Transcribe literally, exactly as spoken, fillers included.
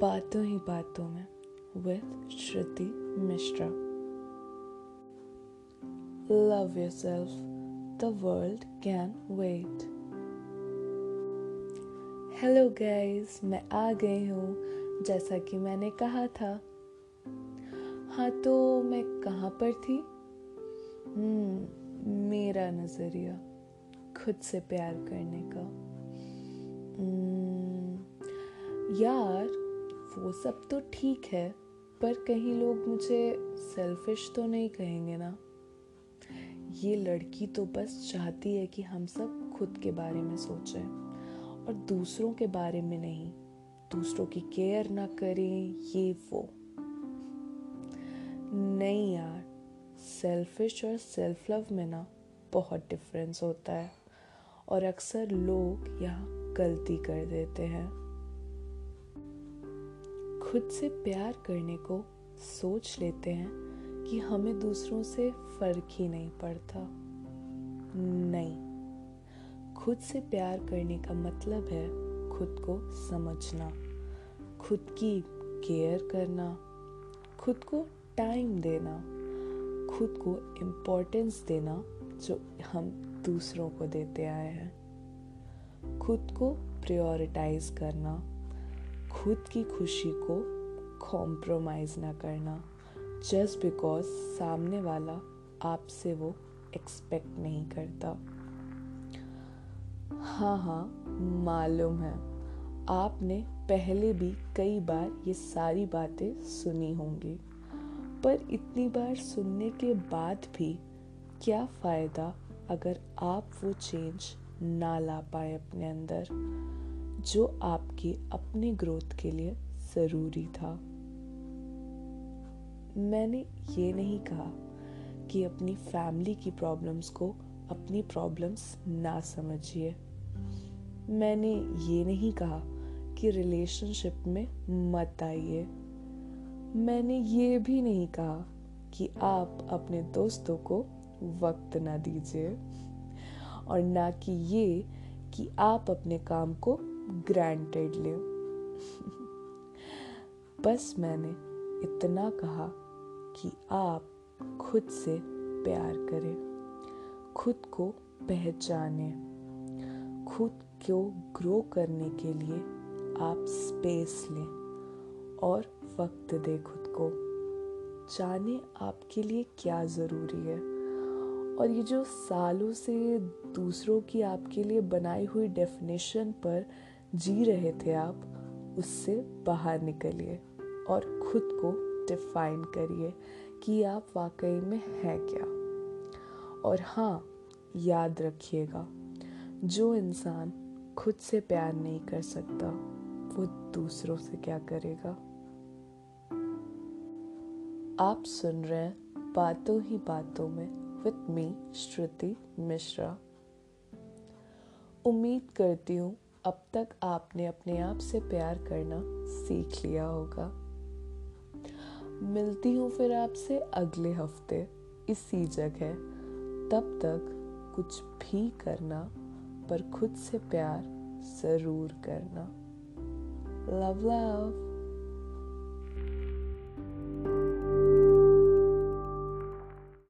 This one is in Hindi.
बातों ही बातों में with Shruti Mishra. Love yourself, the world can wait। Hello guys, मैं आ गई हूँ जैसा कि मैंने कहा था। हाँ, तो मैं कहाँ पर थी? हम्म मेरा नजरिया खुद से प्यार करने का। यार वो सब तो ठीक है, पर कहीं लोग मुझे सेल्फिश तो नहीं कहेंगे ना? ये लड़की तो बस चाहती है कि हम सब खुद के बारे में सोचें और दूसरों के बारे में नहीं, दूसरों की केयर ना करें, ये वो। नहीं यार, सेल्फिश और सेल्फ लव में ना बहुत डिफरेंस होता है और अक्सर लोग यहाँ गलती कर देते हैं। खुद से प्यार करने को सोच लेते हैं कि हमें दूसरों से फर्क ही नहीं पड़ता। नहीं, खुद से प्यार करने का मतलब है खुद को समझना, खुद की केयर करना, खुद को टाइम देना, खुद को इम्पोर्टेंस देना जो हम दूसरों को देते आए हैं, खुद को प्रायोरिटाइज करना, खुद की खुशी को कॉम्प्रोमाइज ना करना जस्ट बिकॉज सामने वाला आपसे वो एक्सपेक्ट नहीं करता। हाँ हाँ मालूम है, आपने पहले भी कई बार ये सारी बातें सुनी होंगी, पर इतनी बार सुनने के बाद भी क्या फ़ायदा अगर आप वो चेंज ना ला पाए अपने अंदर जो आपके अपने ग्रोथ के लिए ज़रूरी था। मैंने ये नहीं कहा कि अपनी फैमिली की प्रॉब्लम्स को अपनी प्रॉब्लम्स ना समझिए। मैंने ये नहीं कहा कि रिलेशनशिप में मत आइए। मैंने ये भी नहीं कहा कि आप अपने दोस्तों को वक्त ना दीजिए और ना कि ये कि आप अपने काम को ग्रांटेड ले। बस मैंने इतना कहा कि आप खुद से प्यार करें, खुद को पहचाने, खुद को ग्रो करने के लिए आप स्पेस लें और वक्त दें खुद को। जाने आपके लिए क्या ज़रूरी है, और ये जो सालों से दूसरों की आपके लिए बनाई हुई डेफिनेशन पर जी रहे थे आप, उससे बाहर निकलिए और खुद को डिफाइन करिए कि आप वाकई में हैं क्या। और हाँ, याद रखिएगा, जो इंसान खुद से प्यार नहीं कर सकता वो दूसरों से क्या करेगा। आप सुन रहे हैं बातों ही बातों में विद मी श्रुति मिश्रा। उम्मीद करती हूँ अब तक आपने अपने आप से प्यार करना सीख लिया होगा। मिलती हूँ फिर आपसे अगले हफ्ते इसी जगह। तब तक कुछ भी करना, पर खुद से प्यार जरूर करना। Love love.